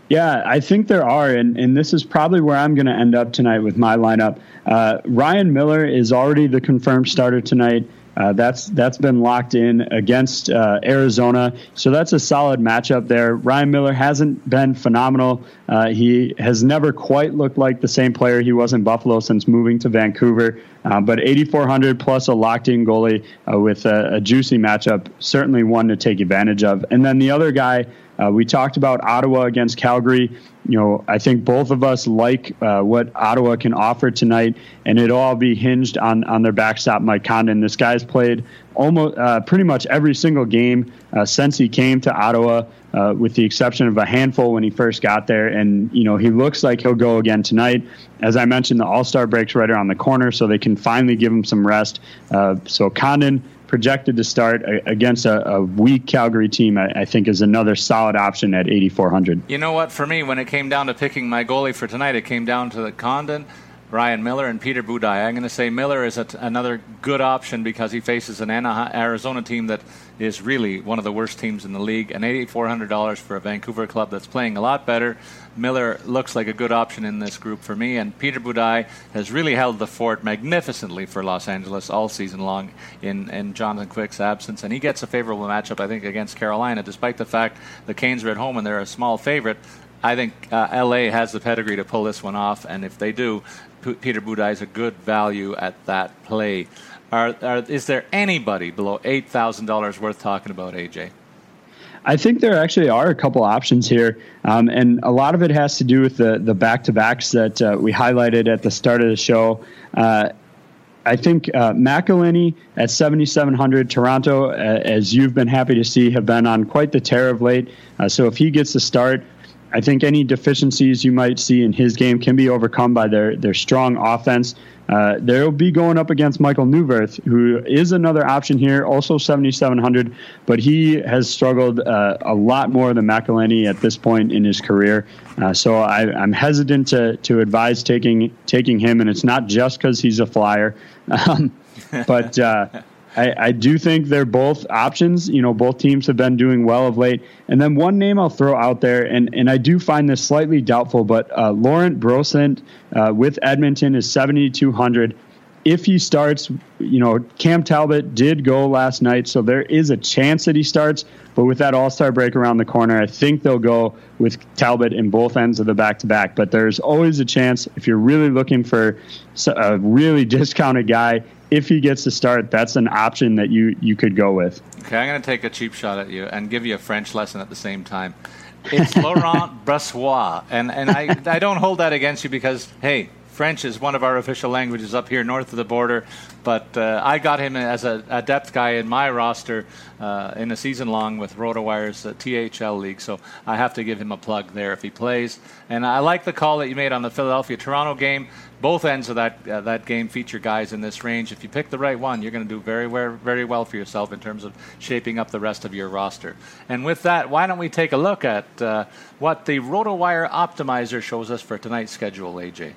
Yeah, I think there are, and, and this is probably where I'm going to end up tonight with my lineup. Uh, Ryan Miller is already the confirmed starter tonight. Uh, that's that's been locked in against uh, Arizona, so that's a solid matchup there. Ryan Miller hasn't been phenomenal. Uh, he has never quite looked like the same player he was in Buffalo since moving to Vancouver. Uh, but eighty-four hundred plus a locked-in goalie uh, with a, a juicy matchup, certainly one to take advantage of. And then the other guy. Uh, we talked about Ottawa against Calgary. You know, I think both of us like uh, what Ottawa can offer tonight, and it'll all be hinged on on their backstop, Mike Condon. This guy's played almost uh, pretty much every single game uh, since he came to Ottawa, uh, with the exception of a handful when he first got there. And, you know, he looks like he'll go again tonight. As I mentioned, the All-Star break's right around the corner, so they can finally give him some rest. Uh, so Condon, projected to start against a, a weak Calgary team, I, I think is another solid option at eighty-four hundred. You know what, for me, when it came down to picking my goalie for tonight, it came down to the Condon, Ryan Miller, and Peter Budaj. I'm going to say Miller is a t- another good option because he faces an Anaheim, Arizona team that is really one of the worst teams in the league, and eighty-four hundred dollars for a Vancouver club that's playing a lot better. Miller looks like a good option in this group for me, and Peter Budaj has really held the fort magnificently for Los Angeles all season long in, in Jonathan Quick's absence, and he gets a favorable matchup, I think, against Carolina, despite the fact the Canes are at home and they're a small favorite. I think uh, L A has the pedigree to pull this one off, and if they do, P- Peter Budaj is a good value at that play. Are, are, is there anybody below eight thousand dollars worth talking about, A J? I think there actually are a couple options here, um, and a lot of it has to do with the the back-to-backs that uh, we highlighted at the start of the show. Uh, I think uh, McElhinney at seventy-seven hundred, Toronto, uh, as you've been happy to see, have been on quite the tear of late. Uh, so if he gets the start, I think any deficiencies you might see in his game can be overcome by their their strong offense. Uh, they'll be going up against Michael Neuwirth, who is another option here, also seventy-seven hundred, but he has struggled uh, a lot more than McElhinney at this point in his career. Uh, so I, I'm hesitant to to advise taking taking him, and it's not just because he's a flyer. Um, but uh, I, I do think they're both options. You know, both teams have been doing well of late. And then one name I'll throw out there, and, and I do find this slightly doubtful, but uh, Laurent Brossoit uh, with Edmonton is seventy-two hundred. If he starts, you know, Cam Talbot did go last night, so there is a chance that he starts. But with that All-Star break around the corner, I think they'll go with Talbot in both ends of the back-to-back. But there's always a chance if you're really looking for a really discounted guy, if he gets to start, that's an option that you, you could go with. Okay, I'm going to take a cheap shot at you and give you a French lesson at the same time. It's Laurent Brossoit, and, and I, I don't hold that against you because, hey, French is one of our official languages up here north of the border, but uh, I got him as a, a depth guy in my roster uh, in a season long with RotoWire's uh, T H L league, so I have to give him a plug there if he plays. And I like the call that you made on the Philadelphia-Toronto game. Both ends of that uh, that game feature guys in this range. If you pick the right one, you're going to do very, very well for yourself in terms of shaping up the rest of your roster. And with that, why don't we take a look at uh, what the RotoWire Optimizer shows us for tonight's schedule, A J?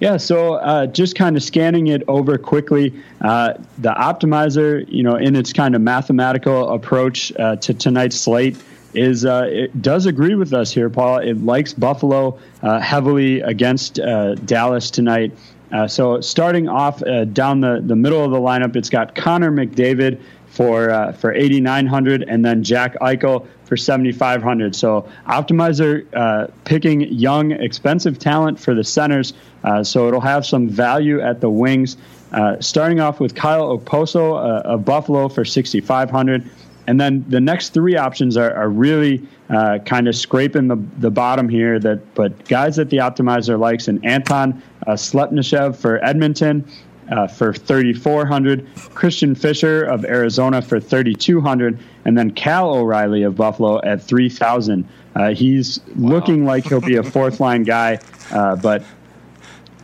Yeah, so uh, just kind of scanning it over quickly, uh, the optimizer, you know, in its kind of mathematical approach uh, to tonight's slate is uh, it does agree with us here, Paul. It likes Buffalo uh, heavily against uh, Dallas tonight. Uh, so starting off uh, down the, the middle of the lineup, it's got Connor McDavid for uh, for eighty-nine hundred and then Jack Eichel for seventy-five hundred. So Optimizer uh, picking young, expensive talent for the centers, uh, so it'll have some value at the wings. Uh, starting off with Kyle Okposo uh, of Buffalo for sixty-five hundred. And then the next three options are, are really uh, kind of scraping the, the bottom here, that but guys that the Optimizer likes, and Anton uh, Slepnishev for Edmonton, Uh, for thirty-four hundred, Christian Fisher of Arizona for thirty-two hundred, and then Cal O'Reilly of Buffalo at three thousand. Uh, he's wow. looking like he'll be a fourth-line guy, uh, but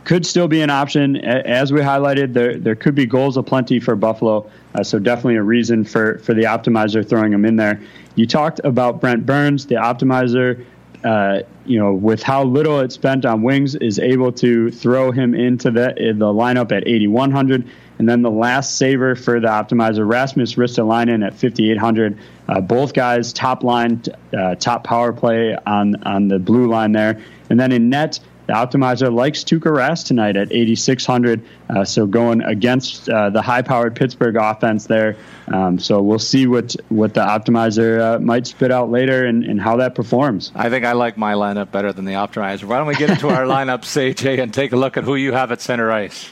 could still be an option. As we highlighted, there there could be goals aplenty for Buffalo, uh, so definitely a reason for, for the Optimizer throwing him in there. You talked about Brent Burns, the Optimizer. Uh, you know, with how little it's spent on wings, is able to throw him into the in the lineup at eighty-one hundred. And then the last saver for the Optimizer, Rasmus Ristolainen at fifty-eight hundred. Uh, both guys top line, uh, top power play on, on the blue line there. And then in net, the Optimizer likes Tuukka Rask tonight at eighty-six hundred, uh, so going against uh, the high-powered Pittsburgh offense there. Um, so we'll see what, what the Optimizer uh, might spit out later and, and how that performs. I think I like my lineup better than the Optimizer. Why don't we get into our lineups, A J, and take a look at who you have at center ice?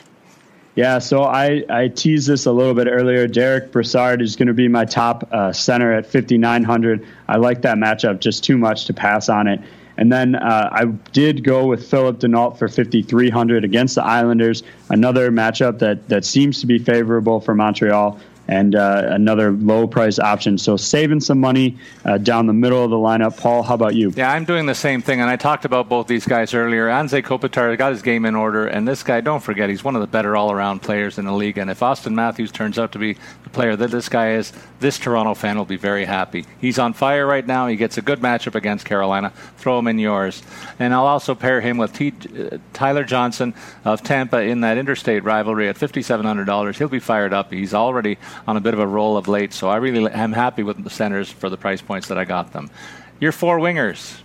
Yeah, so I, I teased this a little bit earlier. Derek Broussard is going to be my top uh, center at fifty-nine hundred. I like that matchup just too much to pass on it. And then uh, I did go with Phillip Danault for fifty-three hundred against the Islanders, another matchup that, that seems to be favorable for Montreal, and uh, another low-price option. So saving some money uh, down the middle of the lineup. Paul, how about you? Yeah, I'm doing the same thing, and I talked about both these guys earlier. Anze Kopitar got his game in order, and this guy, don't forget, he's one of the better all-around players in the league, and if Auston Matthews turns out to be the player that this guy is, this Toronto fan will be very happy. He's on fire right now. He gets a good matchup against Carolina. Throw him in yours. And I'll also pair him with T- uh, Tyler Johnson of Tampa in that interstate rivalry at fifty-seven hundred dollars. He'll be fired up. He's already on a bit of a roll of late, so I really am happy with the centers for the price points that I got them. Your four wingers.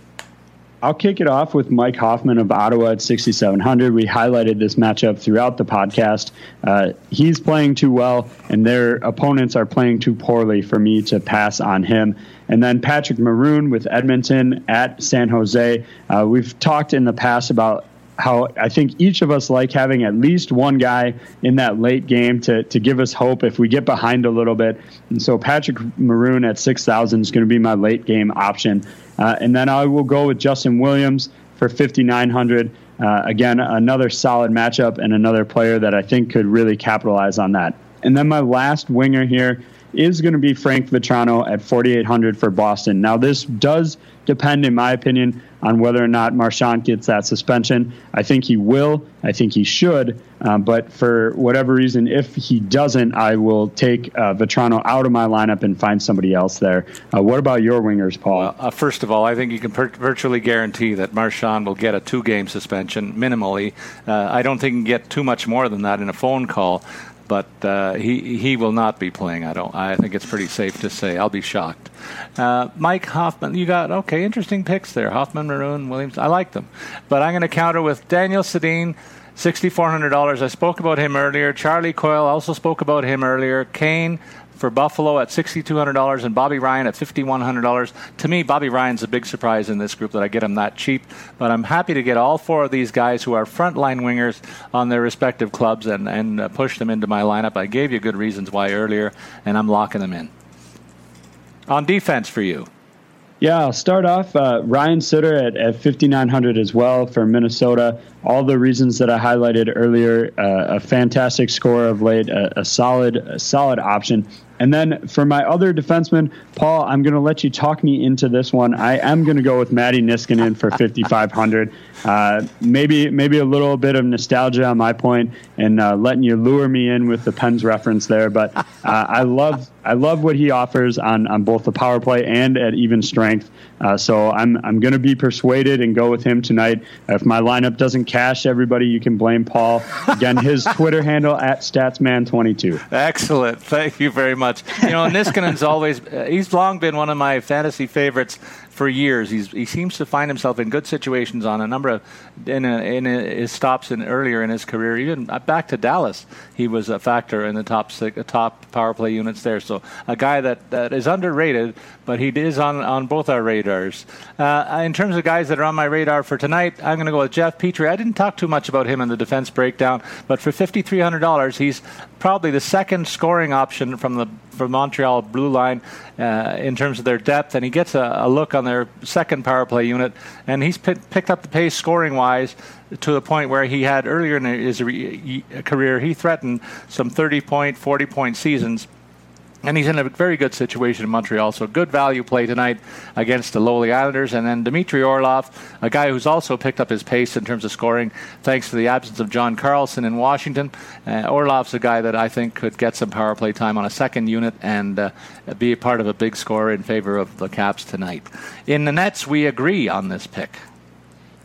I'll kick it off with Mike Hoffman of Ottawa at sixty-seven hundred. We highlighted this matchup throughout the podcast. Uh, he's playing too well, and their opponents are playing too poorly for me to pass on him. And then Patrick Maroon with Edmonton at San Jose. Uh, we've talked in the past about how I think each of us like having at least one guy in that late game to to give us hope if we get behind a little bit. And so Patrick Maroon at six thousand is going to be my late game option. Uh, and then I will go with Justin Williams for fifty-nine hundred. Uh, again, another solid matchup and another player that I think could really capitalize on that. And then my last winger here is going to be Frank Vatrano at forty-eight hundred for Boston. Now, this does depend, in my opinion, on whether or not Marchand gets that suspension. I think he will. I think he should. Um, but for whatever reason, if he doesn't, I will take uh, Vatrano out of my lineup and find somebody else there. Uh, what about your wingers, Paul? Well, uh, first of all, I think you can per- virtually guarantee that Marchand will get a two-game suspension, minimally. Uh, I don't think he can get too much more than that in a phone call. But uh, he he will not be playing. I don't. I think it's pretty safe to say. I'll be shocked. Uh, Mike Hoffman, you got okay. Interesting picks there. Hoffman, Maroon, Williams. I like them. But I'm going to counter with Daniel Sedin, six thousand four hundred dollars. I spoke about him earlier. Charlie Coyle, also spoke about him earlier. Kane for Buffalo at six thousand two hundred dollars and Bobby Ryan at five thousand one hundred dollars. To me, Bobby Ryan's a big surprise in this group that I get him that cheap, but I'm happy to get all four of these guys who are frontline wingers on their respective clubs and, and uh, push them into my lineup. I gave you good reasons why earlier, and I'm locking them in. On defense for you. Yeah, I'll start off uh, Ryan Sutter at, at fifty-nine hundred as well for Minnesota. All the reasons that I highlighted earlier, uh, a fantastic score of late, a, a solid a solid option. And then for my other defenseman, Paul, I'm going to let you talk me into this one. I am going to go with Matti Niskanen for fifty-five hundred. Uh, maybe maybe a little bit of nostalgia on my point and uh, letting you lure me in with the Pens reference there. But uh, I love I love what he offers on, on both the power play and at even strength. Uh, so I'm I'm going to be persuaded and go with him tonight. If my lineup doesn't cash, everybody, you can blame Paul. Again, his Twitter handle at Statsman twenty-two. Excellent. Thank you very much. You know, Niskanen's always, uh, he's long been one of my fantasy favorites for years. He's, he seems to find himself in good situations on a number of, in, a, in a, his stops in earlier in his career. Even back to Dallas, he was a factor in the top six, top power play units there. So a guy that, that is underrated, but he is on, on both our radars. Uh, in terms of guys that are on my radar for tonight, I'm going to go with Jeff Petrie. I didn't talk too much about him in the defense breakdown, but for fifty-three hundred dollars, he's probably the second scoring option from the from Montreal blue line uh, in terms of their depth, and he gets a, a look on their second power play unit, and he's p- picked up the pace scoring-wise to the point where he had earlier in his re- career, he threatened some thirty-point, forty-point seasons. And he's in a very good situation in Montreal, so good value play tonight against the lowly Islanders. And then Dmitry Orlov, a guy who's also picked up his pace in terms of scoring thanks to the absence of John Carlson in Washington. Uh, Orlov's a guy that I think could get some power play time on a second unit and uh, be a part of a big score in favor of the Caps tonight. In the Nets, we agree on this pick.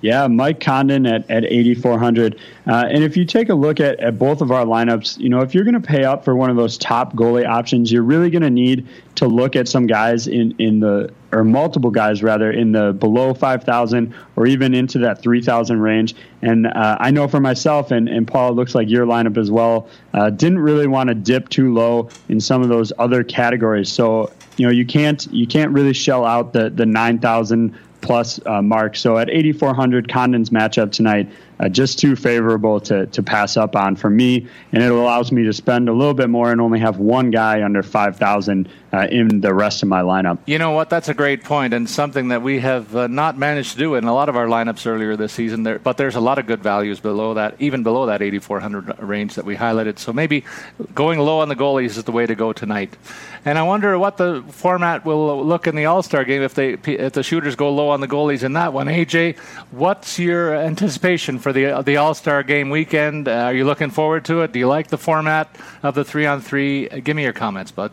Yeah, Mike Condon at, at eighty-four hundred. Uh, and if you take a look at, at both of our lineups, you know, if you're going to pay up for one of those top goalie options, you're really going to need to look at some guys in, in the, or multiple guys rather, in the below five thousand or even into that three thousand range. And uh, I know for myself, and, and Paul, it looks like your lineup as well, uh, didn't really want to dip too low in some of those other categories. So, you know, you can't, you can't really shell out the, the nine thousand plus uh, mark. So at eighty-four hundred, Condon's matchup tonight, uh, just too favorable to to pass up on for me. And it allows me to spend a little bit more and only have one guy under five thousand uh, in the rest of my lineup. You know what? That's a great point and something that we have uh, not managed to do in a lot of our lineups earlier this season. There, but there's a lot of good values below that, even below that eighty-four hundred range that we highlighted. So maybe going low on the goalies is the way to go tonight. And I wonder what the format will look in the All-Star game if they if the shooters go low on the goalies in that one. A J, what's your anticipation for the the All-Star game weekend? Uh, are you looking forward to it? Do you like the format of the three-on-three? Uh, give me your comments, bud.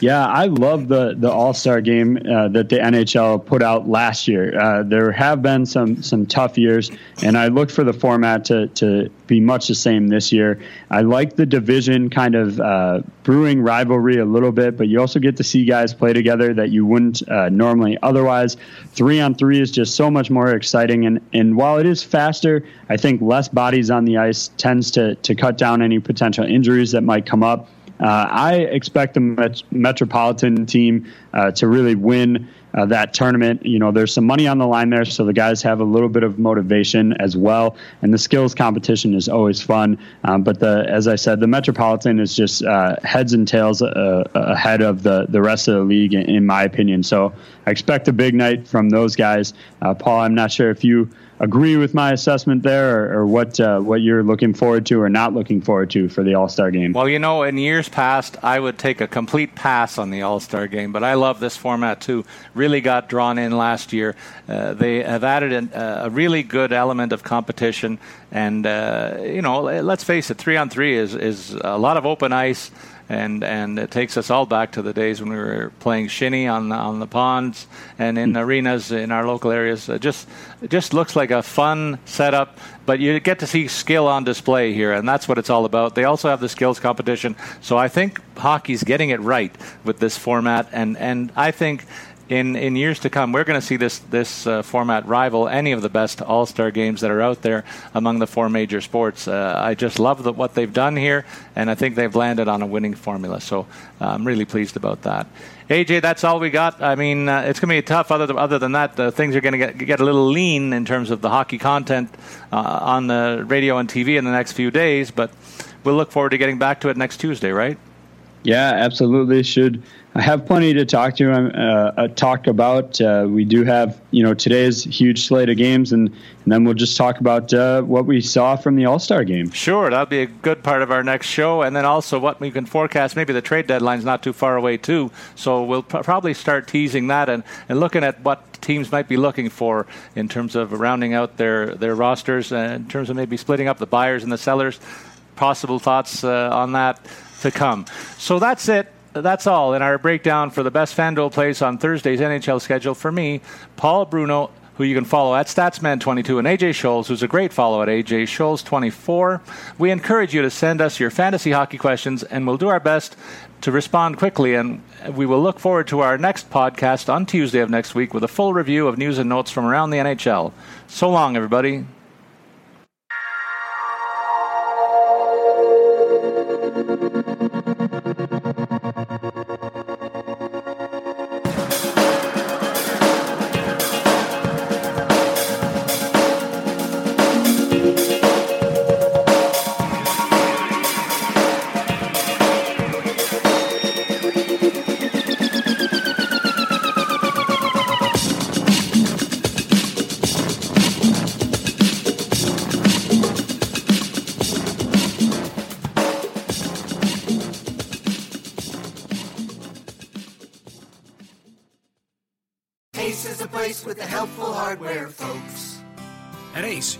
Yeah, I love the, the All-Star game uh, that the N H L put out last year. Uh, there have been some some tough years, and I look for the format to, to be much the same this year. I like the division kind of uh, brewing rivalry a little bit, but you also get to see guys play together that you wouldn't uh, normally otherwise. Three-on-three is just so much more exciting, and, and while it is faster, I think less bodies on the ice tends to, to cut down any potential injuries that might come up. Uh, I expect the Met- Metropolitan team uh, to really win uh, that tournament. You know, there's some money on the line there, so the guys have a little bit of motivation as well. And the skills competition is always fun. Um, but the, as I said, the Metropolitan is just uh, heads and tails uh, ahead of the, the rest of the league, in, in my opinion. So I expect a big night from those guys. Uh, Paul, I'm not sure if you agree with my assessment there, or, or what uh, what you're looking forward to or not looking forward to for the All-Star game. Well, you know, in years past, I would take a complete pass on the All-Star game, but I love this format too. Really got drawn in last year. Uh, they have added an, uh, a really good element of competition, and uh, you know, let's face it, three on three is is a lot of open ice. And and it takes us all back to the days when we were playing shinny on the, on the ponds and in arenas in our local areas. It just it just looks like a fun setup, but you get to see skill on display here, and that's what it's all about. They also have the skills competition, so I think hockey's getting it right with this format, and, and I think in in years to come, we're going to see this this uh, format rival any of the best All-Star games that are out there among the four major sports. Uh, I just love the, what they've done here, and I think they've landed on a winning formula. So uh, I'm really pleased about that. A J, that's all we got. I mean, uh, it's going to be tough. Other th- other than that, uh, things are going to get a little lean in terms of the hockey content uh, on the radio and T V in the next few days. But we'll look forward to getting back to it next Tuesday, right? Yeah, absolutely. Should I have plenty to talk to uh, talk about. Uh, we do have, you know, today's huge slate of games, and, and then we'll just talk about uh, what we saw from the All-Star game. Sure, that'll be a good part of our next show, and then also what we can forecast. Maybe the trade deadline's not too far away too, so we'll pr- probably start teasing that and, and looking at what teams might be looking for in terms of rounding out their their rosters, uh, in terms of maybe splitting up the buyers and the sellers. Possible thoughts uh, on that to come. So that's it. That's all in our breakdown for the best FanDuel plays on Thursday's N H L schedule. For me, Paul Bruno, who you can follow at Statsman twenty-two, and A J Scholes, who's a great follow at A J Scholes twenty-four. We encourage you to send us your fantasy hockey questions, and we'll do our best to respond quickly, and we will look forward to our next podcast on Tuesday of next week with a full review of news and notes from around the N H L. So long, everybody.